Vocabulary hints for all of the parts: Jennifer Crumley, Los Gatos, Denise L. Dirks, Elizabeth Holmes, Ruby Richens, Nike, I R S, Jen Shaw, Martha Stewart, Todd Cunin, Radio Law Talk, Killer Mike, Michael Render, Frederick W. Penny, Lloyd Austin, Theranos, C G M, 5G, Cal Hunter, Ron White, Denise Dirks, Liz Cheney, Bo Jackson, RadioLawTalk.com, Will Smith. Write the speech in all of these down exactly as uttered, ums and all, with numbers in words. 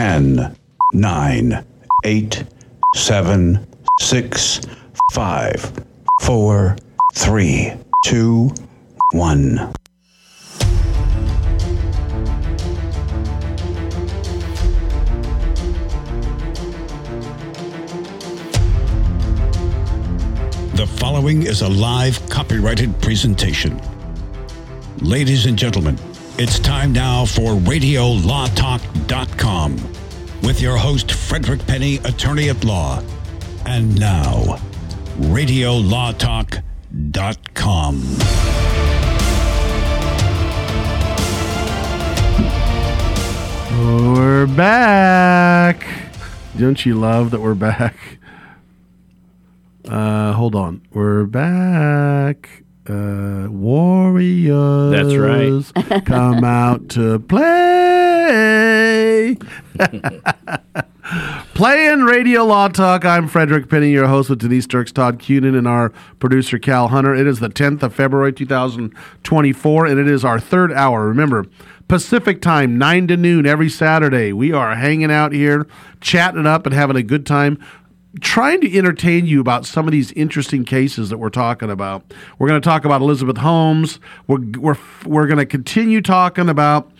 ten, nine, eight, seven, six, five, four, three, two, one. The following is a live copyrighted presentation. Ladies and gentlemen, it's time now for radio law talk dot com with your host, Frederick Penny, attorney at law. And now, radio law talk dot com. We're back. Don't you love that we're back? Uh, hold on. We're back. Uh, warriors. That's right. Come out to play. Playing Radio Law Talk. I'm Frederick Penny, your host with Denise Dirks, Todd Cunin, and our producer, Cal Hunter. It is the tenth of February, two thousand twenty-four, and it is our third hour. Remember, Pacific time, nine to noon every Saturday. We are hanging out here, chatting up and having a good time, trying to entertain you about some of these interesting cases that we're talking about. We're going to talk about Elizabeth Holmes. We're we're we're going to continue talking about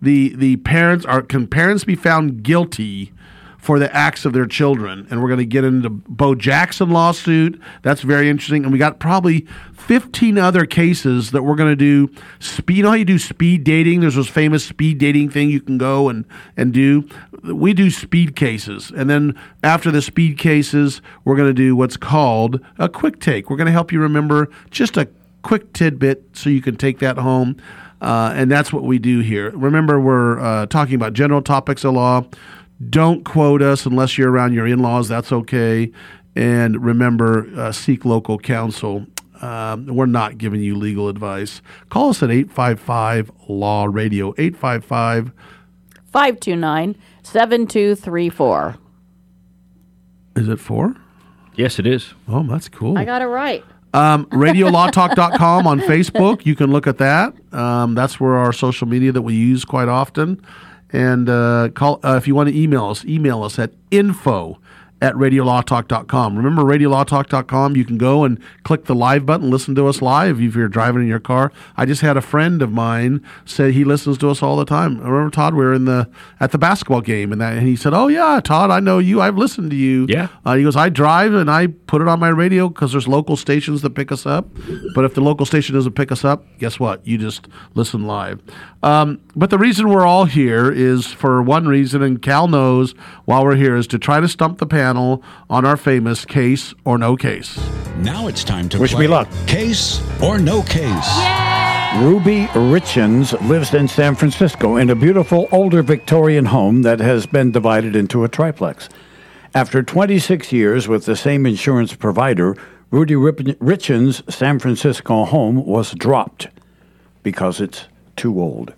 the the parents. Are can parents be found guilty for the acts of their children? And we're going to get into Bo Jackson lawsuit. That's very interesting. And we got probably fifteen other cases that we're going to do. Speed, you know how you do speed dating? There's this famous speed dating thing you can go and, and do. We do speed cases. And then after the speed cases, we're going to do what's called a quick take. We're going to help you remember just a quick tidbit so you can take that home. Uh, and that's what we do here. Remember, we're uh, talking about general topics of law. Don't quote us unless you're around your in-laws. That's okay. And remember, uh, seek local counsel. Um, we're not giving you legal advice. Call us at eight five five, L A W, R A D I O, eight five five, five two nine, seven two three four. Is it four? Yes, it is. Oh, that's cool. I got it right. Um, radio law talk dot com on Facebook. You can look at that. Um, that's where our social media that we use quite often. And uh, call uh, if you want to email us, email us at info at radio law talk dot com. Remember, radio law talk dot com, you can go and click the live button, listen to us live if you're driving in your car. I just had a friend of mine say he listens to us all the time. I remember, Todd, we were in the at the basketball game, and, that, and he said, oh, yeah, Todd, I know you. I've listened to you. Yeah. Uh, he goes, I drive, and I put it on my radio because there's local stations that pick us up. But if the local station doesn't pick us up, guess what? You just listen live. Um, but the reason we're all here is for one reason, and Cal knows while we're here, is to try to stump the panel on our famous Case or No Case. Now it's time to wish play me luck. Case or No Case. Yay! Ruby Richens lives in San Francisco in a beautiful older Victorian home that has been divided into a triplex. After twenty-six years with the same insurance provider, Ruby Richens' San Francisco home was dropped because it's too old.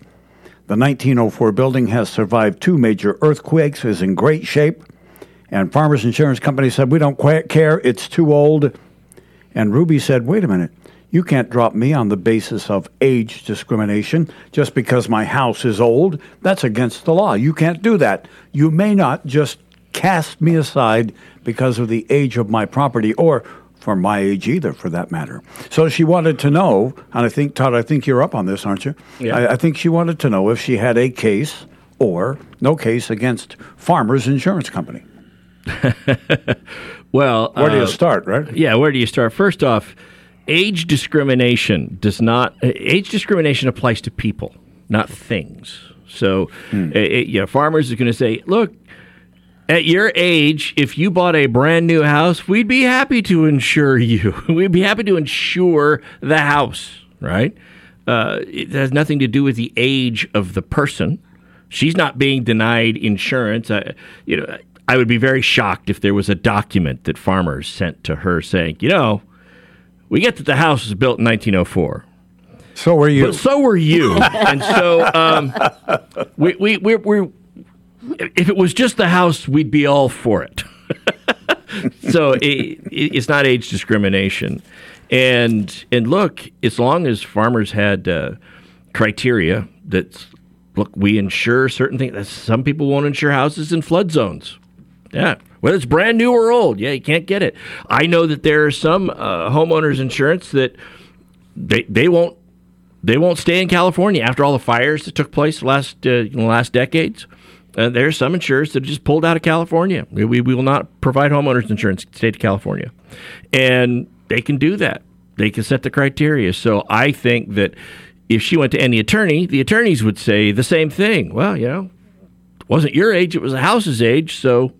The nineteen oh four building has survived two major earthquakes, is in great shape, and Farmers Insurance Company said, we don't care, it's too old. And Ruby said, wait a minute, you can't drop me on the basis of age discrimination just because my house is old. That's against the law. You can't do that. You may not just cast me aside because of the age of my property or for my age either, for that matter. So she wanted to know, and I think, Todd, I think you're up on this, aren't you? Yeah. I, I think she wanted to know if she had a case or no case against Farmers Insurance Company. Well, where do you uh, start, right? Yeah, where do you start? First off, age discrimination does not age discrimination applies to people, not things. So, hmm. it, yeah, Farmers is going to say, "Look, at your age, if you bought a brand new house, we'd be happy to insure you. We'd be happy to insure the house, right? Uh, it has nothing to do with the age of the person. She's not being denied insurance. Uh, you know." I would be very shocked if there was a document that Farmers sent to her saying, you know, we get that the house was built in nineteen oh four. So were you. But so were you. And so um, we, we, we, we, if it was just the house, we'd be all for it. So it, it, it's not age discrimination. And, and look, as long as Farmers had uh, criteria that's look, we insure certain things. Some people won't insure houses in flood zones. Yeah. Whether it's brand new or old, yeah, you can't get it. I know that there are some uh, homeowners insurance that they they won't they won't stay in California after all the fires that took place last uh, in the last decades. Uh, there are some insurers that just pulled out of California. We, we will not provide homeowners insurance in the state of California, and they can do that. They can set the criteria. So I think that if she went to any attorney, the attorneys would say the same thing. Well, you know, it wasn't your age; it was the house's age. So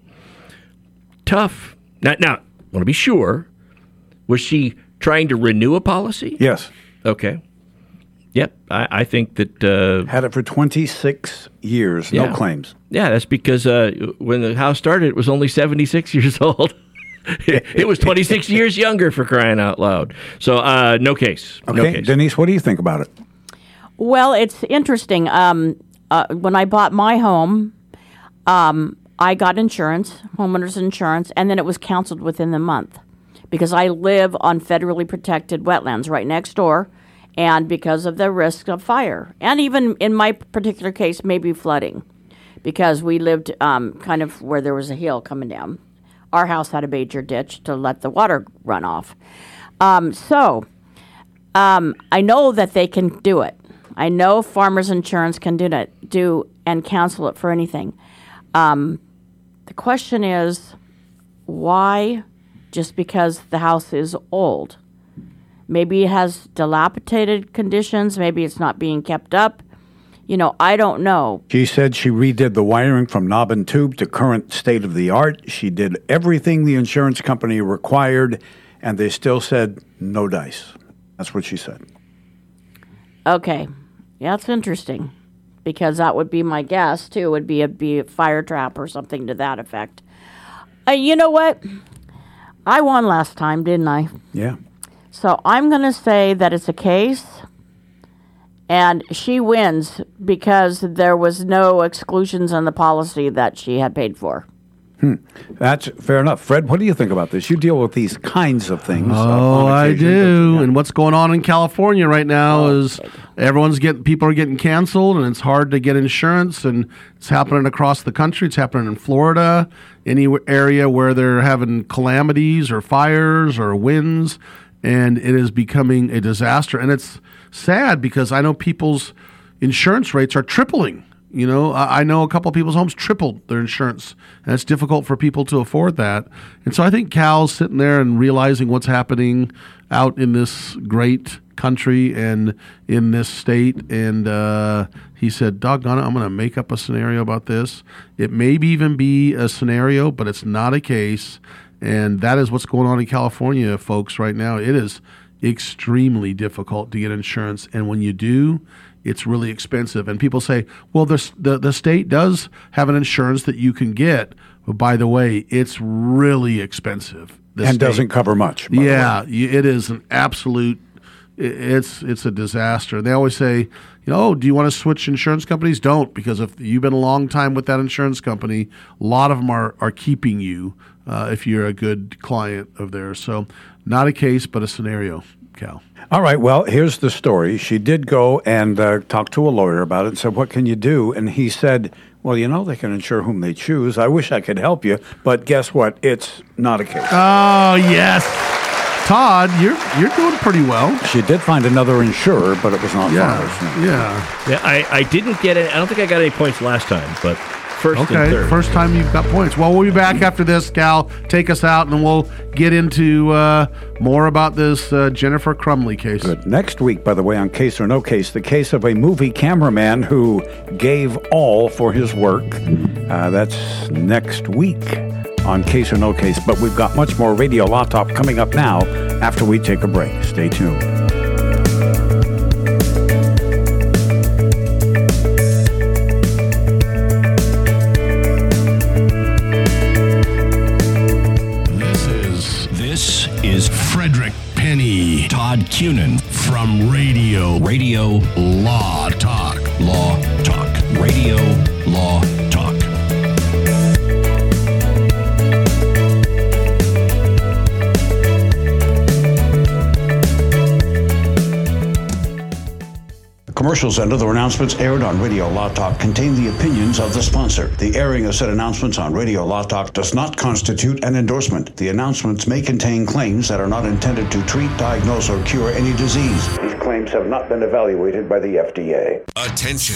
tough. Now, now, I want to be sure. Was she trying to renew a policy? Yes. Okay. Yep, I, I think that... Uh, Had it for twenty-six years, yeah. No claims. Yeah, that's because uh, when the house started, it was only seventy-six years old. it, it was twenty-six years younger, for crying out loud. So, uh, no case. Okay, no case. Denise, what do you think about it? Well, it's interesting. Um, uh, when I bought my home, um, I got insurance, homeowner's insurance, and then it was canceled within the month because I live on federally protected wetlands right next door. And because of the risk of fire. And even in my particular case, maybe flooding. Because we lived um, kind of where there was a hill coming down. Our house had a major ditch to let the water run off. Um, so um, I know that they can do it. I know Farmers Insurance can do, it, do and cancel it for anything. Um, the question is, why just because the house is old? Maybe it has dilapidated conditions. Maybe it's not being kept up. You know, I don't know. She said she redid the wiring from knob and tube to current state of the art. She did everything the insurance company required, and they still said no dice. That's what she said. Okay. Yeah, that's interesting because that would be my guess, too. Would be a, be a fire trap or something to that effect. Uh, you know what? I won last time, didn't I? Yeah. So I'm going to say that it's a case, and she wins because there was no exclusions in the policy that she had paid for. Hmm. That's fair enough. Fred, what do you think about this? You deal with these kinds of things. Oh, I do. But, yeah. And what's going on in California right now oh, is everyone's getting people are getting canceled, and it's hard to get insurance, and it's happening across the country. It's happening in Florida, any area where they're having calamities or fires or winds. And it is becoming a disaster. And it's sad because I know people's insurance rates are tripling. You know, I, I know a couple of people's homes tripled their insurance. And it's difficult for people to afford that. And so I think Cal's sitting there and realizing what's happening out in this great country and in this state. And uh, he said, doggone it, I'm going to make up a scenario about this. It may even be a scenario, but it's not a case. And that is what's going on in California, folks, right now. It is extremely difficult to get insurance. And when you do, it's really expensive. And people say, well, the, the, the state does have an insurance that you can get. But by the way, it's really expensive. The and state doesn't cover much. Yeah, it is an absolute, it's it's a disaster. They always say, you know, oh, do you want to switch insurance companies? Don't, because if you've been a long time with that insurance company, a lot of them are, are keeping you. Uh, if you're a good client of theirs. So not a case, but a scenario, Cal. All right, well, here's the story. She did go and uh, talk to a lawyer about it and said, what can you do? And he said, well, you know, they can insure whom they choose. I wish I could help you, but guess what? It's not a case. Oh, yes. Todd, you're you're doing pretty well. She did find another insurer, but it was not yeah. Farmers. Yeah. yeah I, I didn't get it. I don't think I got any points last time, but... First okay, first time you've got points. Well, we'll be back after this, Cal. Take us out, and we'll get into uh, more about this uh, Jennifer Crumley case. But next week, by the way, on Case or No Case, the case of a movie cameraman who gave all for his work. Uh, that's next week on Case or No Case. But we've got much more Radio Law Talk coming up now after we take a break. Stay tuned. Todd Cunin from Radio, Radio Law Talk, Law Talk, Radio Law Talk. Commercials under the announcements aired on Radio Law Talk contain the opinions of the sponsor. The airing of said announcements on Radio Law Talk does not constitute an endorsement. The announcements may contain claims that are not intended to treat, diagnose, or cure any disease. These claims have not been evaluated by the F D A. Attention!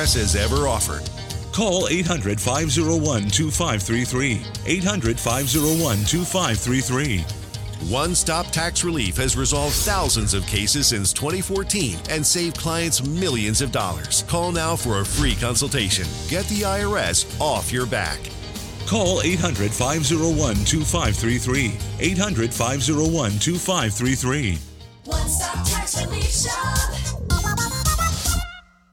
S has ever offered. Call eight hundred, five oh one, two five three three. eight hundred, five oh one, two five three three. One Stop Tax Relief has resolved thousands of cases since twenty fourteen and saved clients millions of dollars. Call now for a free consultation. Get the I R S off your back. Call eight hundred, five oh one, two five three three. eight hundred, five oh one, two five three three. One Stop Tax Relief Shop.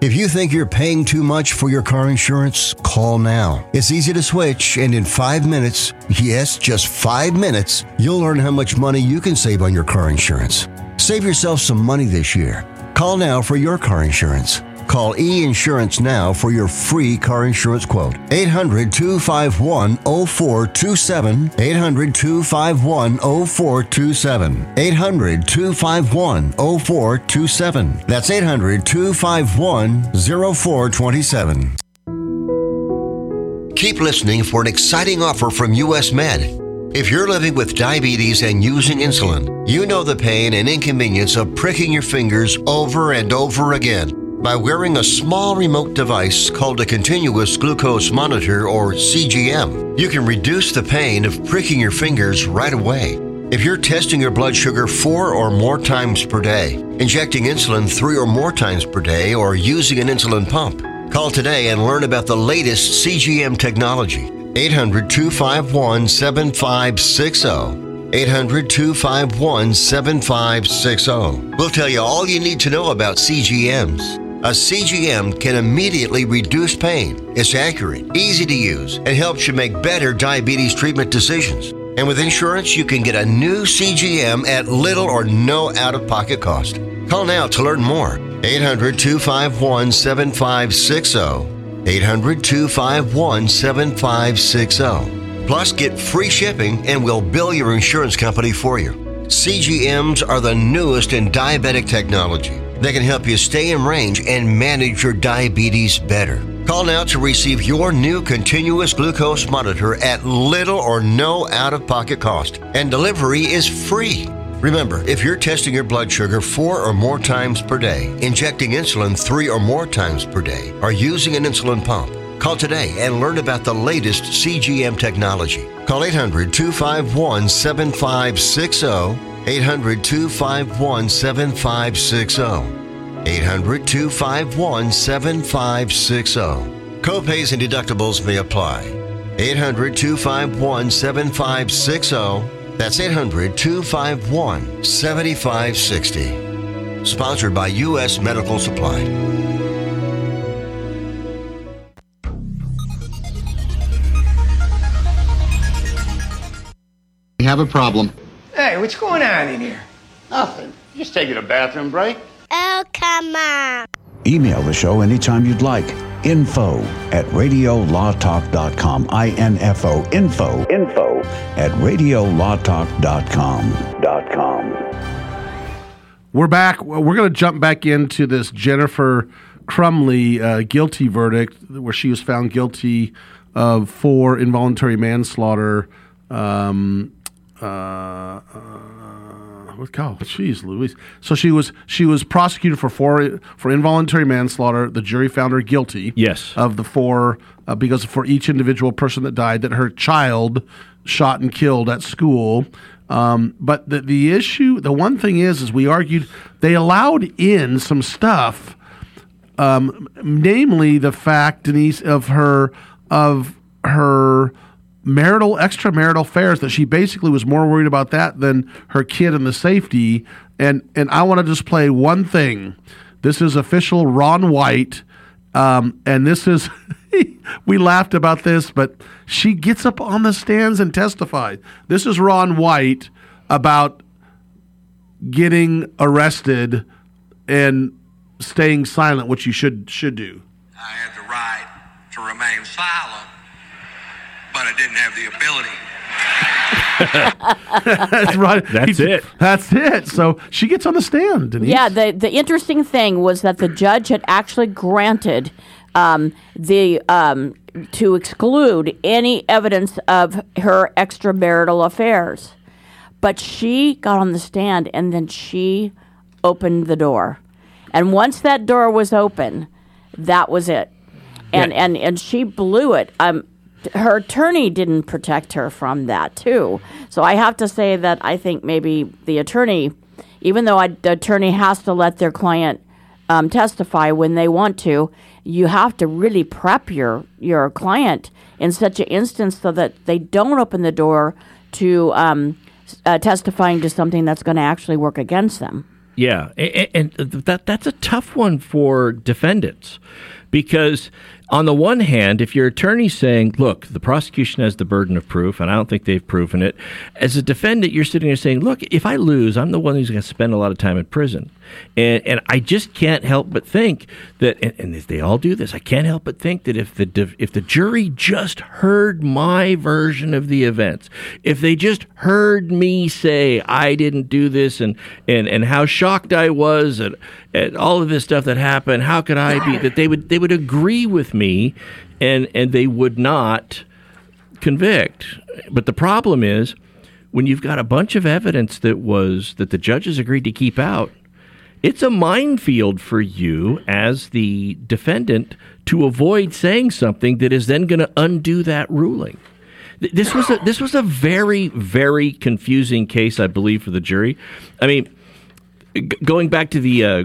If you think you're paying too much for your car insurance, call now. It's easy to switch, and in five minutes, yes, just five minutes, you'll learn how much money you can save on your car insurance. Save yourself some money this year. Call now for your car insurance. Call e-Insurance now for your free car insurance quote. eight hundred, two five one, oh four two seven. eight hundred, two five one, oh four two seven. eight hundred, two five one, oh four two seven. That's eight hundred, two five one, oh four two seven. Keep listening for an exciting offer from U S Med. If you're living with diabetes and using insulin, you know the pain and inconvenience of pricking your fingers over and over again. By wearing a small remote device called a continuous glucose monitor, or C G M, you can reduce the pain of pricking your fingers right away. If you're testing your blood sugar four or more times per day, injecting insulin three or more times per day, or using an insulin pump, call today and learn about the latest C G M technology. eight hundred, two five one, seven five six zero. eight hundred, two five one, seven five six zero. We'll tell you all you need to know about C G Ms. A C G M can immediately reduce pain. It's accurate, easy to use, and helps you make better diabetes treatment decisions. And with insurance, you can get a new C G M at little or no out-of-pocket cost. Call now to learn more. eight hundred, two five one, seven five six zero. eight hundred, two five one, seven five six zero. Plus, get free shipping and we'll bill your insurance company for you. C G Ms are the newest in diabetic technology. They can help you stay in range and manage your diabetes better. Call now to receive your new continuous glucose monitor at little or no out-of-pocket cost. And delivery is free. Remember, if you're testing your blood sugar four or more times per day, injecting insulin three or more times per day, or using an insulin pump, call today and learn about the latest C G M technology. Call eight hundred, two five one, seven five six zero. eight hundred, two five one, seven five six zero. eight hundred, two five one, seven five six zero. Copays and deductibles may apply. eight hundred, two five one, seven five six zero. That's eight hundred, two five one, seven five six zero. Sponsored by U S Medical Supply. We have a problem. Hey, what's going on in here? Nothing. Just taking a bathroom break. Oh, come on. Email the show anytime you'd like. Info at radio law talk dot com. I N F O. Info. Info at radio law talk dot com. Dot com. We're back. We're going to jump back into this Jennifer Crumley uh, guilty verdict, where she was found guilty of four involuntary manslaughter um Uh, uh, oh, geez, Louise. So she was she was prosecuted for four for involuntary manslaughter. The jury found her guilty. Yes. Of the four, uh, because for each individual person that died, that her child shot and killed at school. Um, but the the issue, the one thing is, is we argued they allowed in some stuff, um, namely the fact, Denise, of her of her. marital, extramarital affairs, that she basically was more worried about that than her kid and the safety. And and I want to just play one thing. This is official Ron White, um, and this is, we laughed about this, but she gets up on the stands and testifies. This is Ron White about getting arrested and staying silent, which you should should do. I had the right to remain silent, but I didn't have the ability. That's right. That's he, it. That's it. So she gets on the stand, Denise. Yeah, the, the interesting thing was that the judge had actually granted um, the um, to exclude any evidence of her extramarital affairs. But she got on the stand, and then she opened the door. And once that door was open, that was it. And, yeah. and, and she blew it. Um. Her attorney didn't protect her from that, too. So I have to say that I think maybe the attorney, even though I, the attorney has to let their client um, testify when they want to, you have to really prep your, your client in such an instance so that they don't open the door to um, uh, testifying to something that's going to actually work against them. Yeah, and, and that that's a tough one for defendants, because on the one hand, if your attorney's saying, look, the prosecution has the burden of proof, and I don't think they've proven it, as a defendant, you're sitting there saying, look, if I lose, I'm the one who's going to spend a lot of time in prison. And and I just can't help but think that, and, and they all do this, I can't help but think that if the if the jury just heard my version of the events, if they just heard me say I didn't do this and, and, and how shocked I was at, at all of this stuff that happened, how could I be, that they would they would agree with me. Me and and they would not convict. But the problem is when you've got a bunch of evidence that was that the judges agreed to keep out, it's a minefield for you as the defendant to avoid saying something that is then going to undo that ruling. This was a, this was a very, very confusing case, I believe, for the jury. I mean, g- going back to the uh,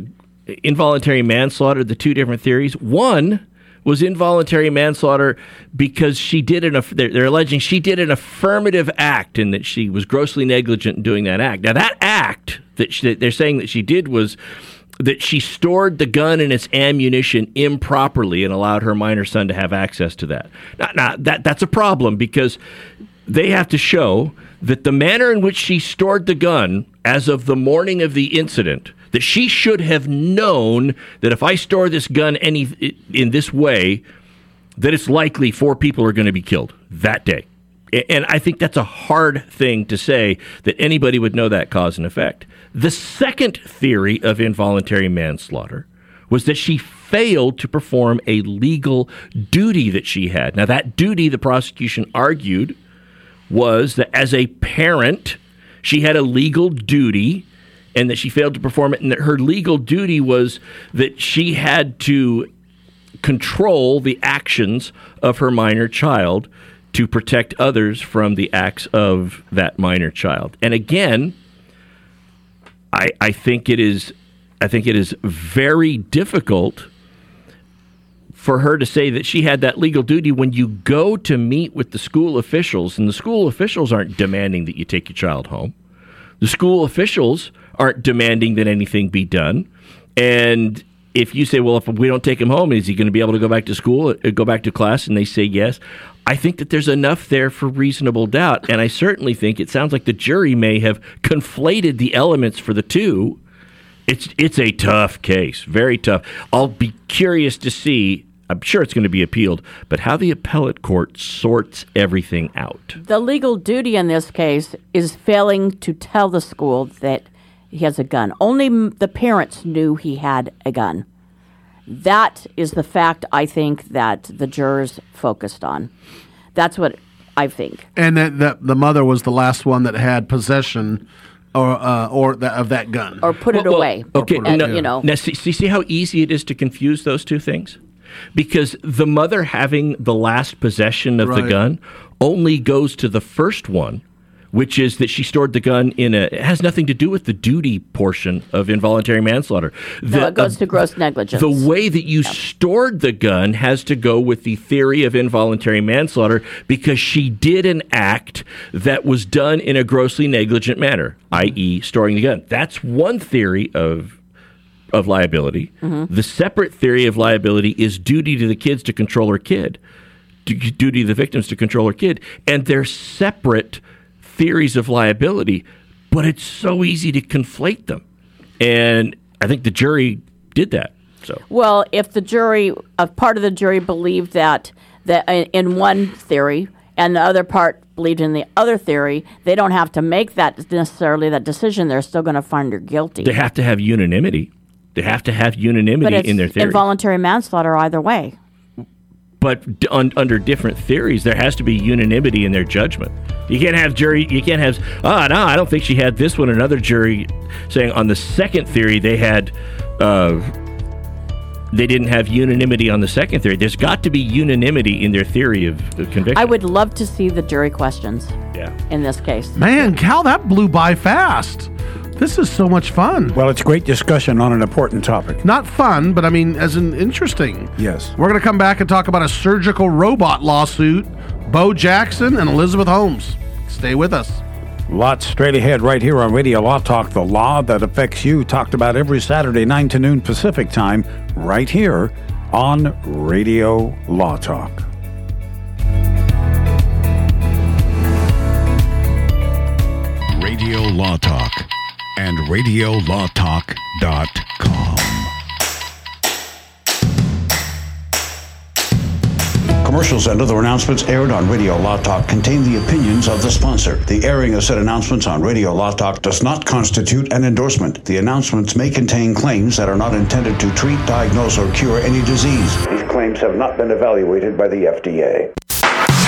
involuntary manslaughter, the two different theories. One was involuntary manslaughter because she did an aff- they're, they're alleging she did an affirmative act and that she was grossly negligent in doing that act. Now, that act that, she, that they're saying that she did was that she stored the gun and its ammunition improperly and allowed her minor son to have access to that. Now, now that that's a problem because they have to show that the manner in which she stored the gun as of the morning of the incident, that she should have known that if I store this gun any in this way, that it's likely four people are going to be killed that day. And I think that's a hard thing to say, that anybody would know that cause and effect. The second theory of involuntary manslaughter was that she failed to perform a legal duty that she had. Now, that duty, the prosecution argued, was that as a parent, she had a legal duty and that she failed to perform it, and that her legal duty was that she had to control the actions of her minor child to protect others from the acts of that minor child. And again, I, I think it is, I think it is very difficult for her to say that she had that legal duty when you go to meet with the school officials, and the school officials aren't demanding that you take your child home. The school officials aren't demanding that anything be done. And if you say, well, if we don't take him home, is he going to be able to go back to school, go back to class? And they say yes. I think that there's enough there for reasonable doubt. And I certainly think it sounds like the jury may have conflated the elements for the two. It's it's a tough case, very tough. I'll be curious to see. I'm sure it's going to be appealed, but how the appellate court sorts everything out. The legal duty in this case is failing to tell the school that he has a gun. Only the parents knew he had a gun. That is the fact I think that the jurors focused on. That's what I think. And that, that the mother was the last one that had possession or uh, or th- of that gun. Or put well, it well, away. Okay, and, now, you know. Now, see, see how easy it is to confuse those two things? Because the mother having the last possession of right. the gun only goes to the first one, which is that she stored the gun in a... It has nothing to do with the duty portion of involuntary manslaughter. The, no, it goes uh, to gross negligence. The way that you yeah. stored the gun has to go with the theory of involuntary manslaughter because she did an act that was done in a grossly negligent manner, that is storing the gun. That's one theory of... Of liability. Mm-hmm. The separate theory of liability is duty to the kids to control her kid, D- duty to the victims to control her kid, and they're separate theories of liability, but it's so easy to conflate them. And I think the jury did that. So, well, if the jury, a part of the jury believed that, that in one theory, and the other part believed in the other theory, they don't have to make that necessarily that decision. They're still going to find her guilty. They have to have unanimity. They have to have unanimity but in their theory. Involuntary manslaughter either way. But d- un- under different theories, there has to be unanimity in their judgment. You can't have jury. You can't have. Oh, no, I don't think she had this one. Another jury saying on the second theory they had. Uh, they didn't have unanimity on the second theory. There's got to be unanimity in their theory of, of conviction. I would love to see the jury questions. Yeah. In this case, man, Cal, that blew by fast. This is so much fun. Well, it's great discussion on an important topic. Not fun, but I mean, as in interesting. Yes. We're going to come back and talk about a surgical robot lawsuit, Bo Jackson and Elizabeth Holmes. Stay with us. Lots straight ahead right here on Radio Law Talk, the law that affects you, talked about every Saturday, nine to noon Pacific time, right here on Radio Law Talk. Radio Law Talk. And radio law talk dot com. Commercials and other announcements aired on Radio Law Talk contain the opinions of the sponsor. The airing of said announcements on Radio Law Talk does not constitute an endorsement. The announcements may contain claims that are not intended to treat, diagnose, or cure any disease. These claims have not been evaluated by the F D A.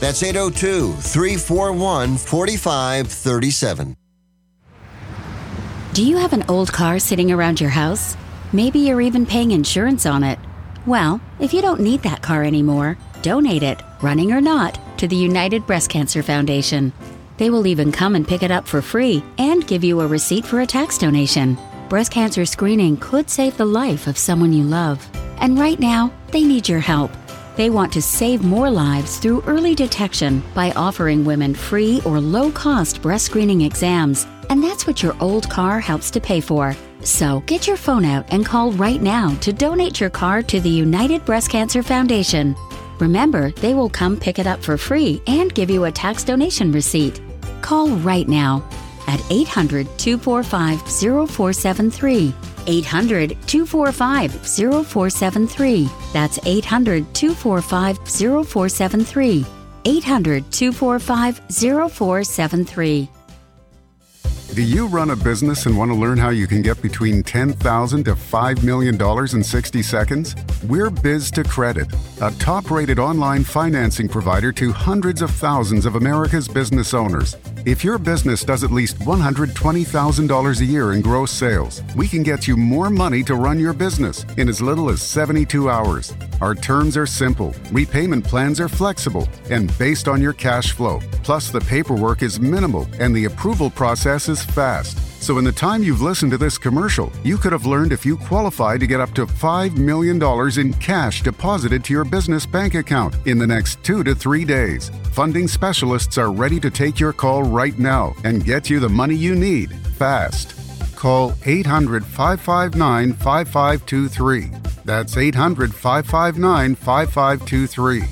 That's eight oh two, three four one, four five three seven. Do you have an old car sitting around your house? Maybe you're even paying insurance on it. Well, if you don't need that car anymore, donate it, running or not, to the United Breast Cancer Foundation. They will even come and pick it up for free and give you a receipt for a tax donation. Breast cancer screening could save the life of someone you love. And right now, they need your help. They want to save more lives through early detection by offering women free or low-cost breast screening exams and that's what your old car helps to pay for. So get your phone out and call right now to donate your car to the United Breast Cancer Foundation. Remember, they will come pick it up for free and give you a tax donation receipt. Call right now at eight hundred, two four five, zero four seven three. eight hundred, two four five, zero four seven three. That's eight hundred, two four five, zero four seven three. eight hundred, two four five, zero four seven three. Do you run a business and want to learn how you can get between ten thousand dollars to five million dollars in sixty seconds? We're Biz to Credit, a top-rated online financing provider to hundreds of thousands of America's business owners. If your business does at least one hundred twenty thousand dollars a year in gross sales, we can get you more money to run your business in as little as seventy-two hours. Our terms are simple, repayment plans are flexible, and based on your cash flow. Plus, the paperwork is minimal, and the approval process is fast. So in the time you've listened to this commercial, you could have learned if you qualify to get up to five million dollars in cash deposited to your business bank account in the next two to three days. Funding specialists are ready to take your call right now and get you the money you need fast. Call eight hundred, five five nine, five five two three. That's eight hundred, five five nine, five five two three.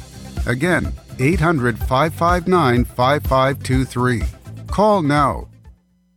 Again, eight hundred, five five nine, five five two three. Call now.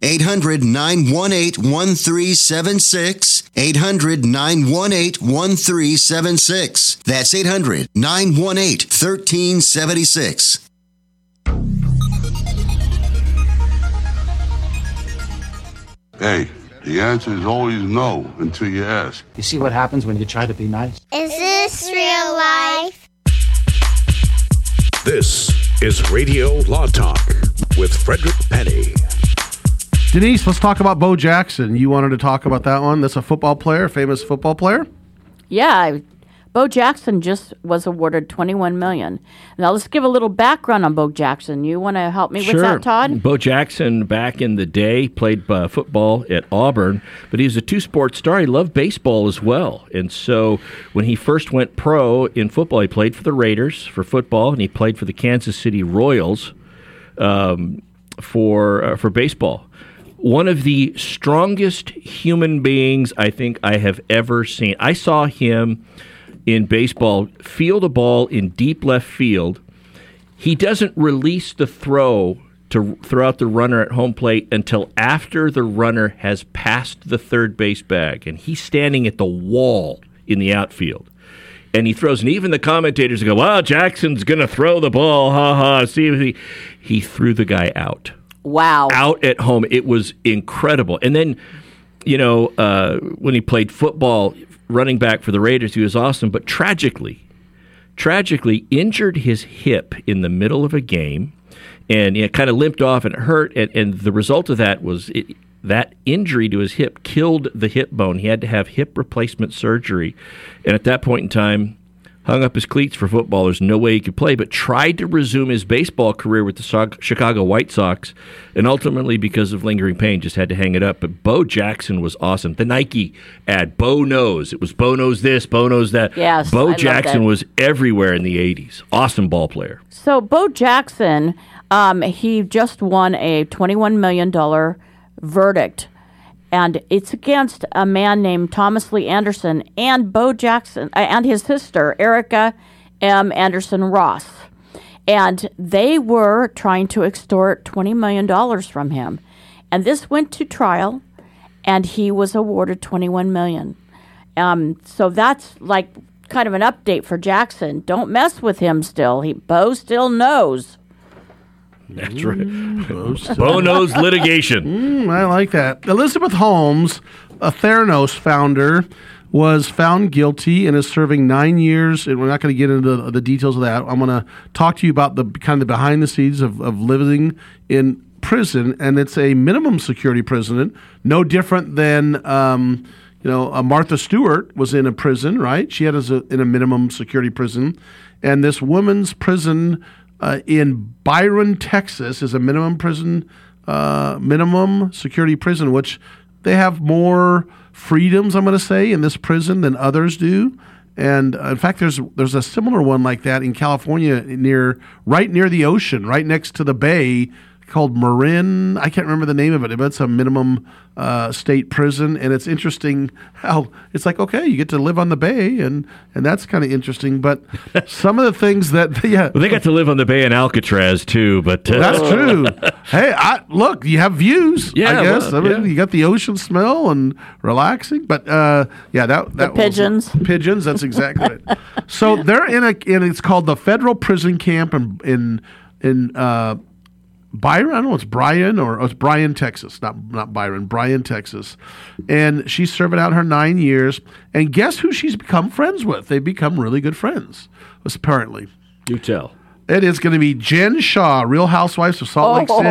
eight hundred, nine one eight, one three seven six. eight hundred, nine one eight, one three seven six. That's eight hundred, nine one eight, one three seven six. Hey, the answer is always no until you ask. You see what happens when you try to be nice? Is this real life? This is Radio Law Talk with Frederick Penny. Denise, let's talk about Bo Jackson. You wanted to talk about that one. That's a football player, famous football player. Yeah, I, Bo Jackson just was awarded twenty-one million dollars. Now let's give a little background on Bo Jackson. You want to help me sure. with that, Todd? Bo Jackson, back in the day, played uh, football at Auburn, but he was a two-sport star. He loved baseball as well. And so when he first went pro in football, he played for the Raiders for football, and he played for the Kansas City Royals um, for uh, for baseball. One of the strongest human beings I think I have ever seen. I saw him in baseball field a ball in deep left field. He doesn't release the throw to throw out the runner at home plate until after the runner has passed the third base bag, and he's standing at the wall in the outfield. And he throws, and even the commentators go, "Wow, Jackson's going to throw the ball, ha ha." See if he he threw the guy out. Wow. Out at home. It was incredible. And then, you know, uh, when he played football, running back for the Raiders, he was awesome. But tragically, tragically injured his hip in the middle of a game. And it kind of limped off and it hurt. And, and the result of that was it, that injury to his hip killed the hip bone. He had to have hip replacement surgery. And at that point in time, hung up his cleats for football. There's no way he could play, but tried to resume his baseball career with the Chicago White Sox, and ultimately, because of lingering pain, just had to hang it up. But Bo Jackson was awesome. The Nike ad, Bo Knows. It was Bo Knows this, Bo Knows that. Yes, Bo I Jackson was everywhere in the eighties. Awesome ball player. So Bo Jackson, um, he just won a twenty-one million dollars verdict. And it's against a man named Thomas Lee Anderson and Bo Jackson uh, and his sister, Erica M. Anderson Ross. And they were trying to extort twenty million dollars from him. And this went to trial, and he was awarded twenty-one million dollars. Um, so that's like kind of an update for Jackson. Don't mess with him still. He Bo still knows. That's right. Mm, Bono's litigation. Mm, I like that. Elizabeth Holmes, a Theranos founder, was found guilty and is serving nine years. And we're not going to get into the details of that. I'm going to talk to you about the kind of the behind the scenes of, of living in prison. And it's a minimum security prison, no different than, um, you know, uh, Martha Stewart was in a prison, right? She had us a, in a minimum security prison. And this woman's prison uh, in Byron, Texas is a minimum prison, uh, minimum security prison, which they have more freedoms, I'm going to say, in this prison than others do. And uh, in fact, there's there's a similar one like that in California, near right near the ocean, right next to the bay, called Marin. I can't remember the name of it, but it's a minimum uh, state prison. And it's interesting how it's like, okay, you get to live on the bay, and, and that's kind of interesting. But some of the things that yeah, well, they got to live on the bay in Alcatraz too. But uh, that's true. Hey, I, look, you have views. Yeah, I guess well, I mean, yeah. You got the ocean smell and relaxing. But uh, yeah, that that the pigeons, was, pigeons. That's exactly it. So they're in a and it's called the Federal Prison Camp in in in. Uh, Byron, I don't know, it's Bryan or oh, it's Bryan, Texas, not not Byron, Bryan, Texas. And she's serving out her nine years. And guess who she's become friends with? They've become really good friends, apparently. You tell. It is going to be Jen Shaw, Real Housewives of Salt Lake oh.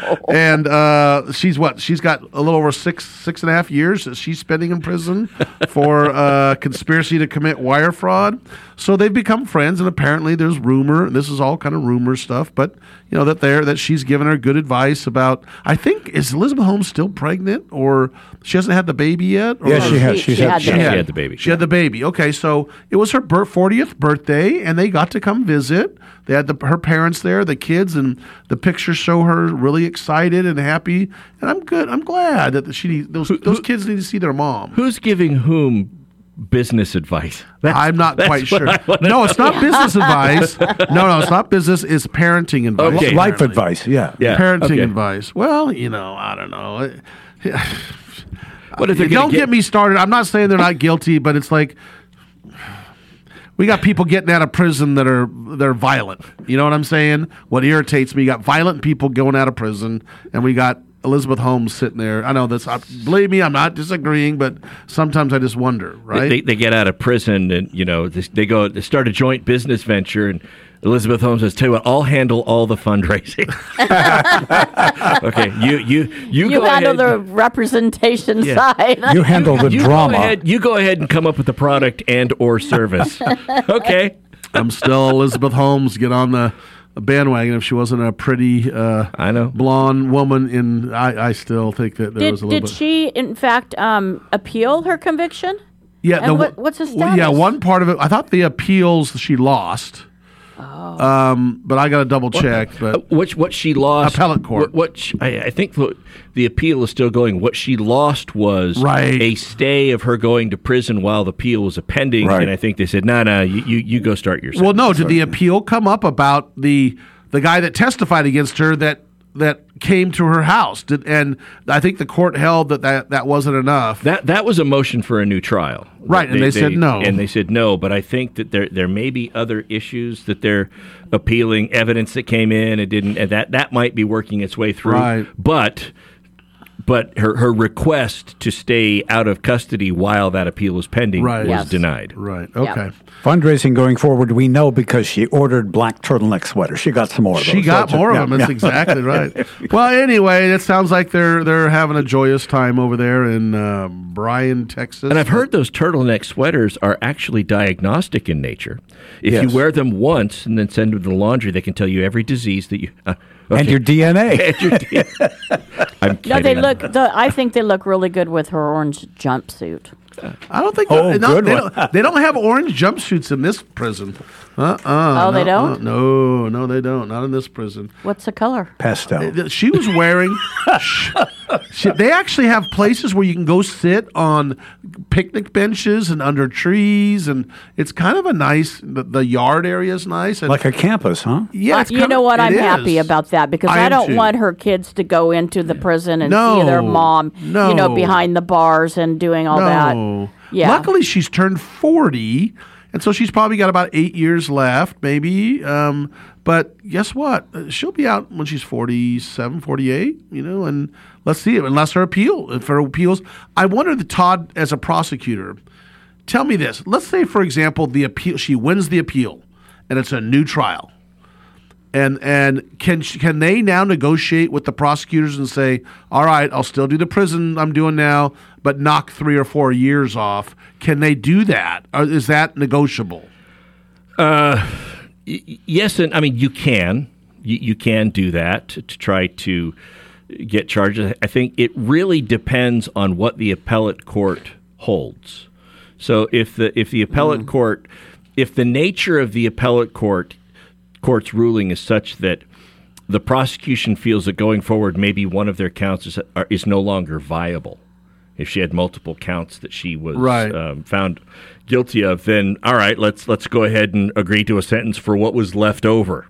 City. And uh, she's what? She's got a little over six, six and a half years that she's spending in prison for uh, conspiracy to commit wire fraud. So they've become friends, and apparently there's rumor, and this is all kind of rumor stuff, but you know that there that she's given her good advice about, I think, is Elizabeth Holmes still pregnant, or she hasn't had the baby yet? Or yeah, she, she, had, she, she, had, had, she, had, she had the baby. She had the baby. Okay, so it was her fortieth birthday, and they got to come visit. They had the, her parents there, the kids, and the pictures show her really excited and happy. And I'm good. I'm glad that she need, those who, those who, kids need to see their mom. Who's giving whom business advice? That's, I'm not quite sure. No, it's not business advice. No, no, it's not business. It's parenting advice. Okay. Life advice. Yeah. yeah. Parenting okay. advice. Well, you know, I don't know. What if they're don't get, get me started. I'm not saying they're not guilty, but it's like, we got people getting out of prison that are they're violent. You know what I'm saying? What irritates me, you got violent people going out of prison, and we got Elizabeth Holmes sitting there. I know that's, I, believe me, I'm not disagreeing, but sometimes I just wonder, right? They, they get out of prison and, you know, they, they go, they start a joint business venture, and Elizabeth Holmes says, tell you what, I'll handle all the fundraising. Okay, you you you, you go handle ahead. The representation yeah. side. You handle the you drama. Go ahead, you go ahead and come up with the product and or service. Okay. I'm still Elizabeth Holmes. Get on the bandwagon if she wasn't a pretty uh, I know. blonde woman. In, I, I still think that there did, was a little did bit. Did she, in fact, um, appeal her conviction? Yeah. And the, what, what's the status? Yeah, one part of it, I thought the appeals she lost. Oh. Um, but I got to double check. What, but what, what she lost, appellate court. What, what she, I, I think the, the appeal is still going. What she lost was right. a stay of her going to prison while the appeal was pending. Right. And I think they said, "No, nah, no, nah, you, you you go start your." Sentence. Well, no. Did the appeal come up about the the guy that testified against her that that came to her house? Did, and I think the court held that, that that wasn't enough. That that was a motion for a new trial. Right, they, and they, they said no. And they said no, but I think that there there may be other issues that they're appealing, evidence that came in and didn't, and that, that might be working its way through. Right. But but her, her request to stay out of custody while that appeal was pending right. was yes. denied. Right, okay. Yep. Fundraising going forward, we know because she ordered black turtleneck sweaters. She got some more of them. She got so more of them. Yeah, that's yeah. exactly right. Well, anyway, it sounds like they're they're having a joyous time over there in uh, Bryan, Texas. And I've heard those turtleneck sweaters are actually diagnostic in nature. If yes. you wear them once and then send them to the laundry, they can tell you every disease that you uh, okay. and your D N A. And your D N A. I'm kidding. No, they look. The, I think they look really good with her orange jumpsuit. I don't think oh, they, not, they, don't, they don't have orange jumpsuits in this prison. Uh-uh. Oh, no, they don't? Uh, no, no, they don't. Not in this prison. What's the color? Pastel. She was wearing... she, they actually have places where you can go sit on picnic benches and under trees, and it's kind of a nice... The, the yard area is nice. And, like a campus, huh? Yeah. It's you kinda, know what? I'm is. happy about that because I, I don't too. want her kids to go into the prison and no, see their mom no. you know, behind the bars and doing all no. that. Yeah. Luckily, she's turned forty, And so she's probably got about eight years left, maybe. Um, but guess what? She'll be out when she's forty-seven, forty-eight, you know, and let's see, unless her appeal, if her appeals. I wonder that Todd, as a prosecutor, tell me this. Let's say, for example, the appeal, she wins the appeal, and it's a new trial. And and can can they now negotiate with the prosecutors and say, all right, I'll still do the prison I'm doing now, but knock three or four years off? Can they do that? Or is that negotiable? Uh, y- yes, and I mean you can you, you can do that to, to try to get charges. I think it really depends on what the appellate court holds. So if the if the appellate mm. court, if the nature of the appellate court. court's ruling is such that the prosecution feels that going forward, maybe one of their counts is, are, is no longer viable. If she had multiple counts that she was right. um, found guilty of, then all right, let's let's go ahead and agree to a sentence for what was left over.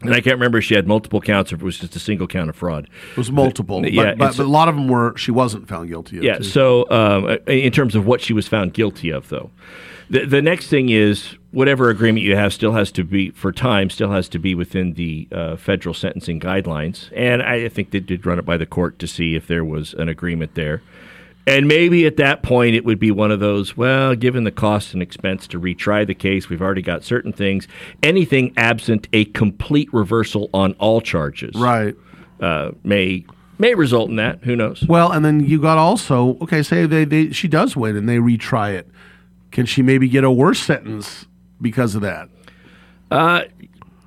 And I can't remember if she had multiple counts or if it was just a single count of fraud. It was multiple, but, yeah, but, but, but a lot of them were she wasn't found guilty of. Yeah, too. So um, in terms of what she was found guilty of, though. The, the next thing is whatever agreement you have still has to be, for time, still has to be within the uh, federal sentencing guidelines. And I think they did run it by the court to see if there was an agreement there. And maybe at that point it would be one of those, well, given the cost and expense to retry the case, we've already got certain things, anything absent a complete reversal on all charges right. uh, may may result in that. Who knows? Well, and then you got also, okay, say they, they she does win and they retry it. Can she maybe get a worse sentence because of that? Uh,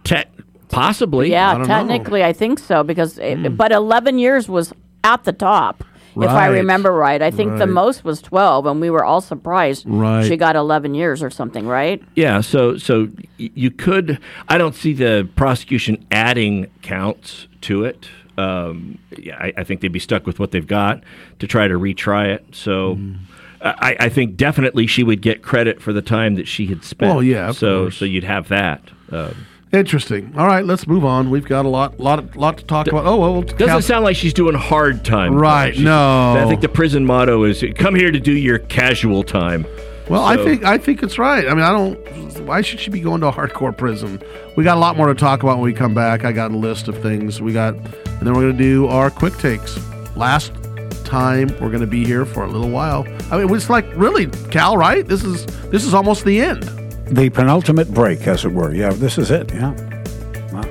te- possibly. Yeah, I technically know. I think so. Because, mm. it, But eleven years was at the top, right. if I remember right. I think right. the most was twelve, and we were all surprised right. she got eleven years or something, right? Yeah, so so you could – I don't see the prosecution adding counts to it. Um, I, I think they'd be stuck with what they've got to try to retry it. So mm. – I, I think definitely she would get credit for the time that she had spent. Oh, yeah. So course. so you'd have that. Um, Interesting. All right, let's move on. We've got a lot lot, lot to talk d- about. Oh, well, we'll doesn't cal- sound like she's doing hard time. Right, no. I think the prison motto is, come here to do your casual time. Well, so. I think I think it's right. I mean, I don't, why should she be going to a hardcore prison? We got a lot more to talk about when we come back. I got a list of things we got, and then we're going to do our quick takes. Last time we're going to be here for a little while. I mean, it's like really, Cal, right? This is this is almost the end, the penultimate break, as it were. Yeah, this is it. Yeah.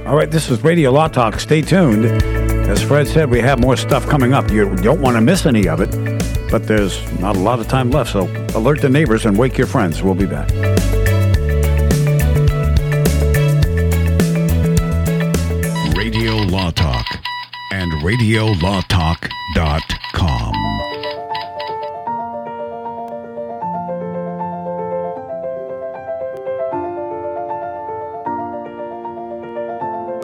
All right, this is Radio Law Talk. Stay tuned. As Fred said, we have more stuff coming up. You don't want to miss any of it, but there's not a lot of time left. So alert the neighbors and wake your friends. We'll be back. Radio Law Talk and radio law talk dot com.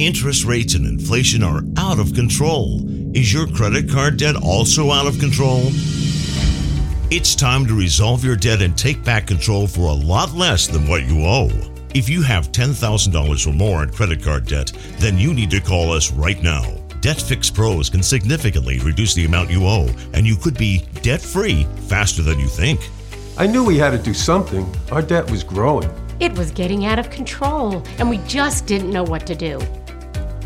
Interest rates and inflation are out of control. Is your credit card debt also out of control? It's time to resolve your debt and take back control for a lot less than what you owe. If you have ten thousand dollars or more in credit card debt, then you need to call us right now. Debt Fix Pros can significantly reduce the amount you owe, and you could be debt-free faster than you think. I knew we had to do something. Our debt was growing. It was getting out of control, and we just didn't know what to do.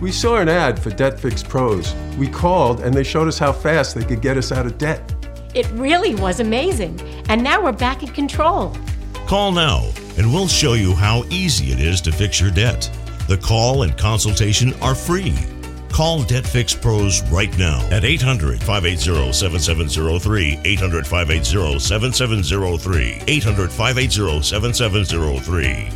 We saw an ad for Debt Fix Pros. We called, and they showed us how fast they could get us out of debt. It really was amazing, and now we're back in control. Call now, and we'll show you how easy it is to fix your debt. The call and consultation are free. Call Debt Fix Pros right now at eight hundred, five eight zero, seven seven zero three, eight hundred, five eight zero, seven seven zero three, eight hundred, five eight zero, seven seven zero three.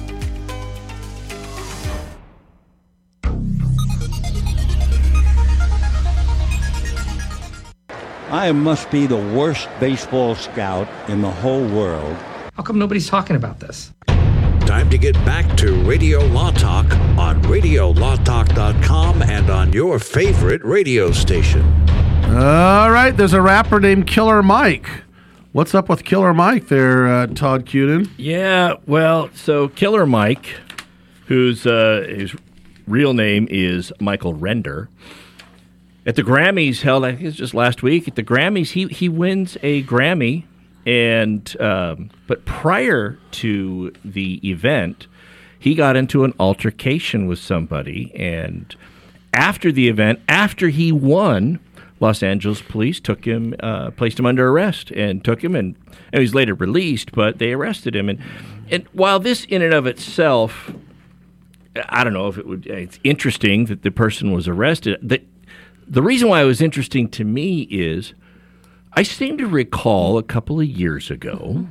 I must be the worst baseball scout in the whole world. How come nobody's talking about this? Time to get back to Radio Law Talk on radio law talk dot com and on your favorite radio station. All right, there's a rapper named Killer Mike. What's up with Killer Mike there, uh, Todd Cunin? Yeah, well, so Killer Mike, whose uh, his real name is Michael Render, at the Grammys held, I think it was just last week, at the Grammys, he, he wins a Grammy. And um, but prior to the event, he got into an altercation with somebody. And after the event, after he won, Los Angeles police took him, uh, placed him under arrest, and took him. And, and he was later released, but they arrested him. And and while this in and of itself, I don't know if it would. It's interesting that the person was arrested. The the reason why it was interesting to me is, I seem to recall a couple of years ago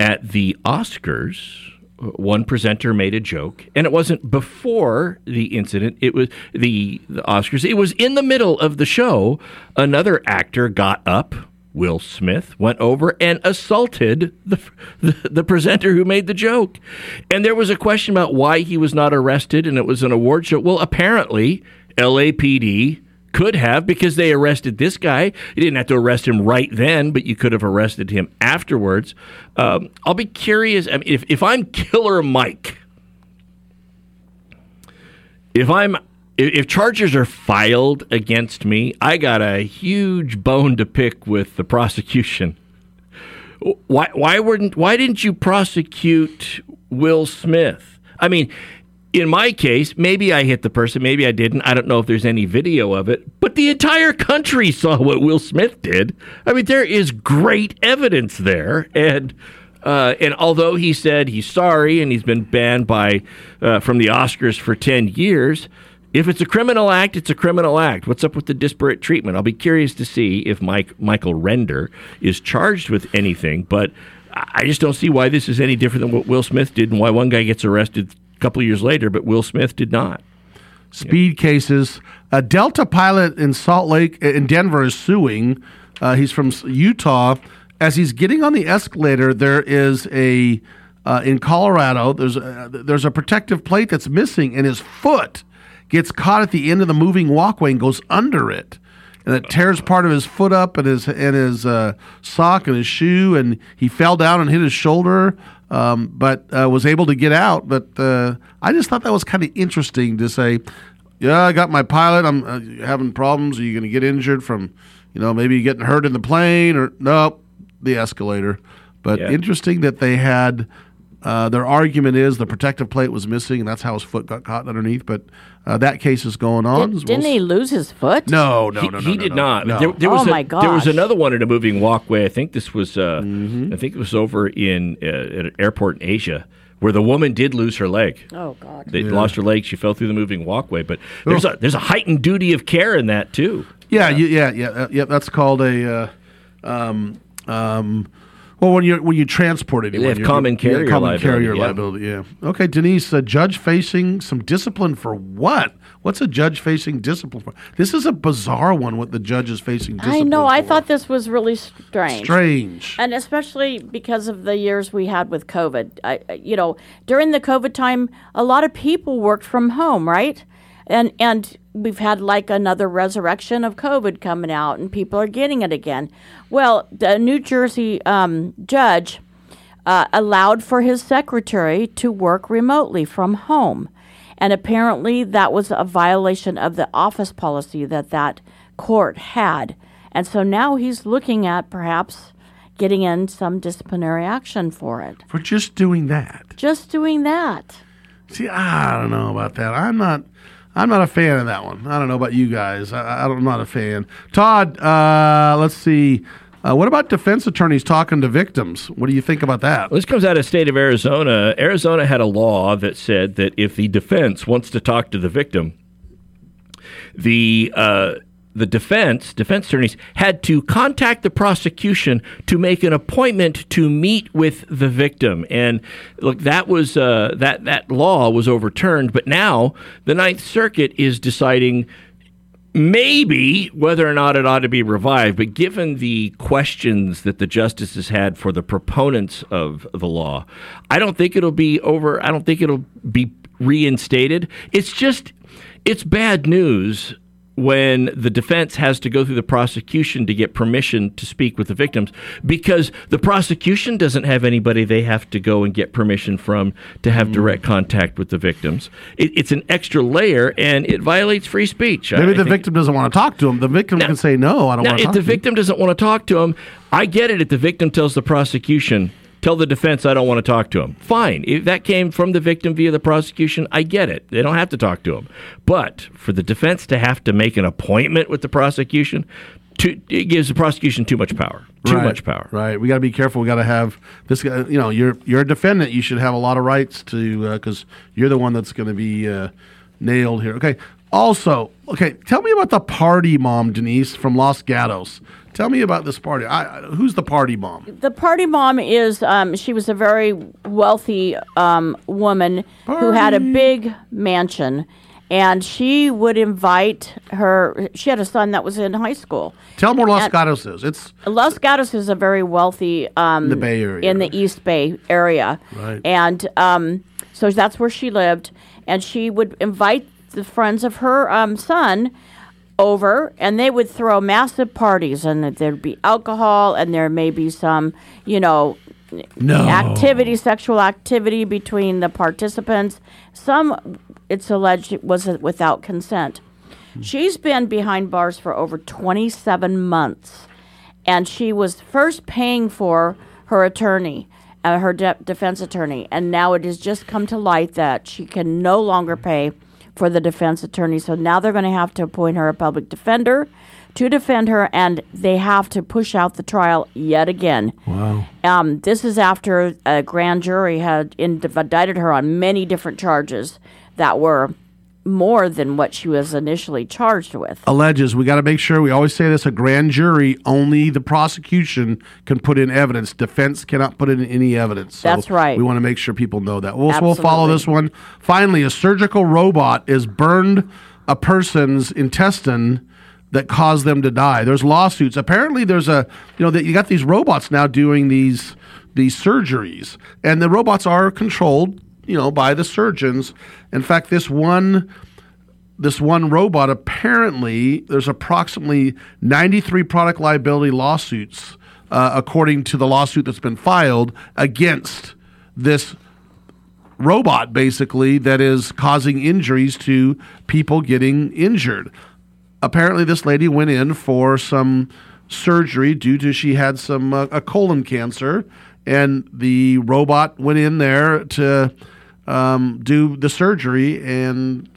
at the Oscars, one presenter made a joke, and it wasn't before the incident. It was the, the Oscars. It was in the middle of the show. Another actor got up, Will Smith, went over and assaulted the, the, the presenter who made the joke. And there was a question about why he was not arrested, and it was an award show. Well, apparently, L A P D could have, because they arrested this guy. You didn't have to arrest him right then, but you could have arrested him afterwards. Um, I'll be curious. I mean, if, if I'm Killer Mike, if I'm if, if charges are filed against me, I got a huge bone to pick with the prosecution. Why why wouldn't why didn't you prosecute Will Smith? I mean, in my case, maybe I hit the person, maybe I didn't. I don't know if there's any video of it, but the entire country saw what Will Smith did. I mean, there is great evidence there, and uh, and although he said he's sorry and he's been banned by uh, from the Oscars for ten years, if it's a criminal act, it's a criminal act. What's up with the disparate treatment? I'll be curious to see if Mike Michael Render is charged with anything, but I just don't see why this is any different than what Will Smith did and why one guy gets arrested couple of years later, but Will Smith did not. Speed yeah. cases. A Delta pilot in Salt Lake, in Denver, is suing. Uh, he's from Utah. As he's getting on the escalator, there is a, uh, in Colorado, there's a, there's a protective plate that's missing, and his foot gets caught at the end of the moving walkway and goes under it. And it tears part of his foot up and his and his uh, sock and his shoe, and he fell down and hit his shoulder, um, but uh, was able to get out. But uh, I just thought that was kind of interesting to say, yeah, I got my pilot. I'm uh, having problems. Are you going to get injured from, you know, maybe getting hurt in the plane or nope, the escalator. But yeah. Interesting that they had uh, their argument is the protective plate was missing, and that's how his foot got caught underneath. But Uh, that case is going on. Did, didn't we'll... he lose his foot? No, no, he, no, no. He no, did no, not. No. There, there oh was my a, gosh! There was another one in a moving walkway. I think this was. Uh, mm-hmm. I think it was over in uh, at an airport in Asia where the woman did lose her leg. Oh God! They yeah. lost her leg. She fell through the moving walkway. But there's Oof. a there's a heightened duty of care in that too. Yeah, yeah, you, yeah, yeah, uh, yeah. That's called a. Uh, um, um, Well, when you when you transport anyone, yeah, you have common carrier, common liability, carrier yeah. liability. Yeah. Okay, Denise, a judge facing some discipline for what? What's a judge facing discipline for? This is a bizarre one. What the judge is facing discipline for. I know. For. I thought this was really strange. Strange, and especially because of the years we had with COVID. I, you know, during the COVID time, a lot of people worked from home, right? And and we've had like another resurrection of COVID coming out, and people are getting it again. Well, the New Jersey um, judge uh, allowed for his secretary to work remotely from home, and apparently that was a violation of the office policy that that court had. And so now he's looking at perhaps getting in some disciplinary action for it. For just doing that. Just doing that. See, I don't know about that. I'm not... I'm not a fan of that one. I don't know about you guys. I, I, I'm not a fan. Todd, uh, let's see. Uh, what about defense attorneys talking to victims? What do you think about that? Well, this comes out of the state of Arizona. Arizona had a law that said that if the defense wants to talk to the victim, the uh, the defense, defense attorneys had to contact the prosecution to make an appointment to meet with the victim. And look, that was uh, that that law was overturned, but now the Ninth Circuit is deciding maybe whether or not it ought to be revived. But given the questions that the justices had for the proponents of the law, I don't think it'll be over. I don't think it'll be reinstated. It's just it's bad news when the defense has to go through the prosecution to get permission to speak with the victims, because the prosecution doesn't have anybody they have to go and get permission from to have mm. direct contact with the victims. It, it's an extra layer, and it violates free speech. Maybe I, I the think. victim doesn't want to talk to him. The victim now, can say, no, I don't want to talk to him. If the victim doesn't want to talk to him, I get it if the victim tells the prosecution, tell the defense I don't want to talk to him. Fine. If that came from the victim via the prosecution, I get it. They don't have to talk to him. But for the defense to have to make an appointment with the prosecution, too, it gives the prosecution too much power. Too right, much power. Right. We got to be careful. We got to have this guy. You know, you're you're a defendant. You should have a lot of rights to uh, because you're the one that's going to be uh, nailed here. Okay. Also, okay. Tell me about the party mom, Denise, from Los Gatos. Tell me about this party. I, who's the party mom? The party mom is, um, she was a very wealthy um, woman party. who had a big mansion, and she would invite her, she had a son that was in high school. Tell me where Los and Gatos is. It's Los Gatos is a very wealthy, um, in the Bay Area. In the East Bay area. Right. And um, so that's where she lived, and she would invite the friends of her um, son over, and they would throw massive parties, and there'd be alcohol, and there may be some, you know, no. activity, sexual activity between the participants. Some, it's alleged, it was without consent. She's been behind bars for over twenty-seven months, and she was first paying for her attorney, uh, her de- defense attorney, and now it has just come to light that she can no longer pay for the defense attorney. So now they're going to have to appoint her a public defender to defend her, and they have to push out the trial yet again. Wow. Um, this is after a grand jury had indicted her on many different charges that were more than what she was initially charged with. Alleges. We got to make sure, we always say this, a grand jury, only the prosecution can put in evidence. Defense cannot put in any evidence. So that's right. We want to make sure people know that. We'll, we'll follow this one. Finally, a surgical robot is burned a person's intestine that caused them to die. There's lawsuits. Apparently there's a, you know, that you got these robots now doing these these surgeries, and the robots are controlled, you know, by the surgeons. In fact, this one this one robot, apparently there's approximately ninety-three product liability lawsuits, uh, according to the lawsuit that's been filed against this robot, basically, that is causing injuries to people getting injured. Apparently, this lady went in for some surgery due to she had some uh, a colon cancer, and the robot went in there to um, do the surgery, and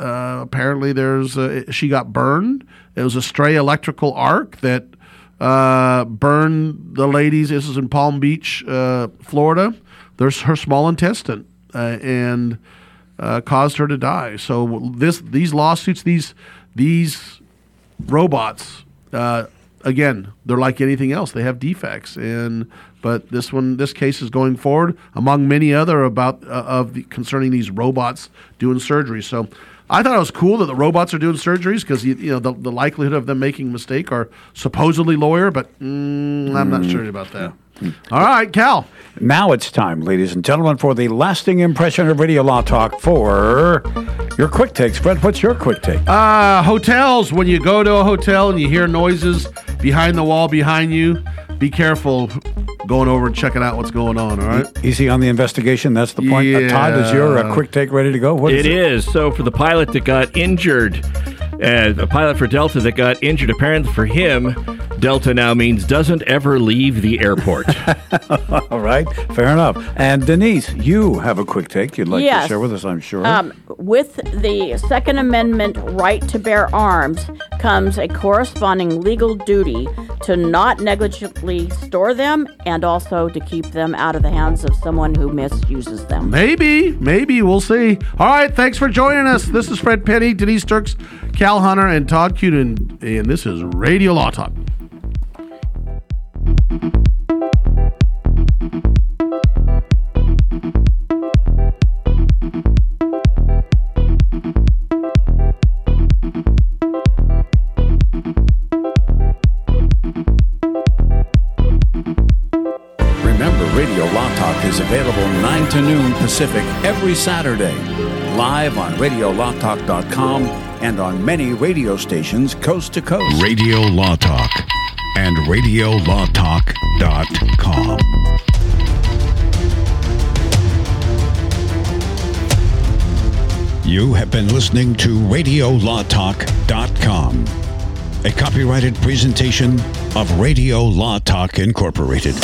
uh, apparently there's a, she got burned. It was a stray electrical arc that uh, burned the lady's, this is in Palm Beach, uh, Florida, there's her small intestine, uh, and uh, caused her to die. So this these lawsuits, these these robots, uh, again, they're like anything else. They have defects, and but this one, this case is going forward among many other about uh, of the, concerning these robots doing surgery. So, I thought it was cool that the robots are doing surgeries because you, you know the, the likelihood of them making a mistake are supposedly lower, but mm, I'm not sure about that. All right, Cal. Now it's time, ladies and gentlemen, for the lasting impression of Radio Law Talk for your quick takes. Brent, what's your quick take? Uh, hotels. When you go to a hotel and you hear noises behind the wall behind you, be careful going over and checking out what's going on, all right? Easy on the investigation. That's the point. Yeah. Uh, Todd, is your uh, quick take ready to go? What is it, it is. So for the pilot that got injured, uh, the pilot for Delta that got injured, apparently for him, Delta now means doesn't ever leave the airport. All right. Fair enough. And Denise, you have a quick take you'd like yes. to share with us, I'm sure. Um, with the Second Amendment right to bear arms comes a corresponding legal duty to not negligently store them and also to keep them out of the hands of someone who misuses them. Maybe. Maybe. We'll see. All right. Thanks for joining us. This is Fred Penny, Denise Dirks, Cal Hunter, and Todd Cunin. And this is Radio Law Talk. Remember, Radio Law Talk is available nine to noon Pacific every Saturday, live on radio law talk dot com and on many radio stations coast to coast. Radio Law Talk. And radio law talk dot com. You have been listening to radio law talk dot com, a copyrighted presentation of Radio Law Talk Incorporated.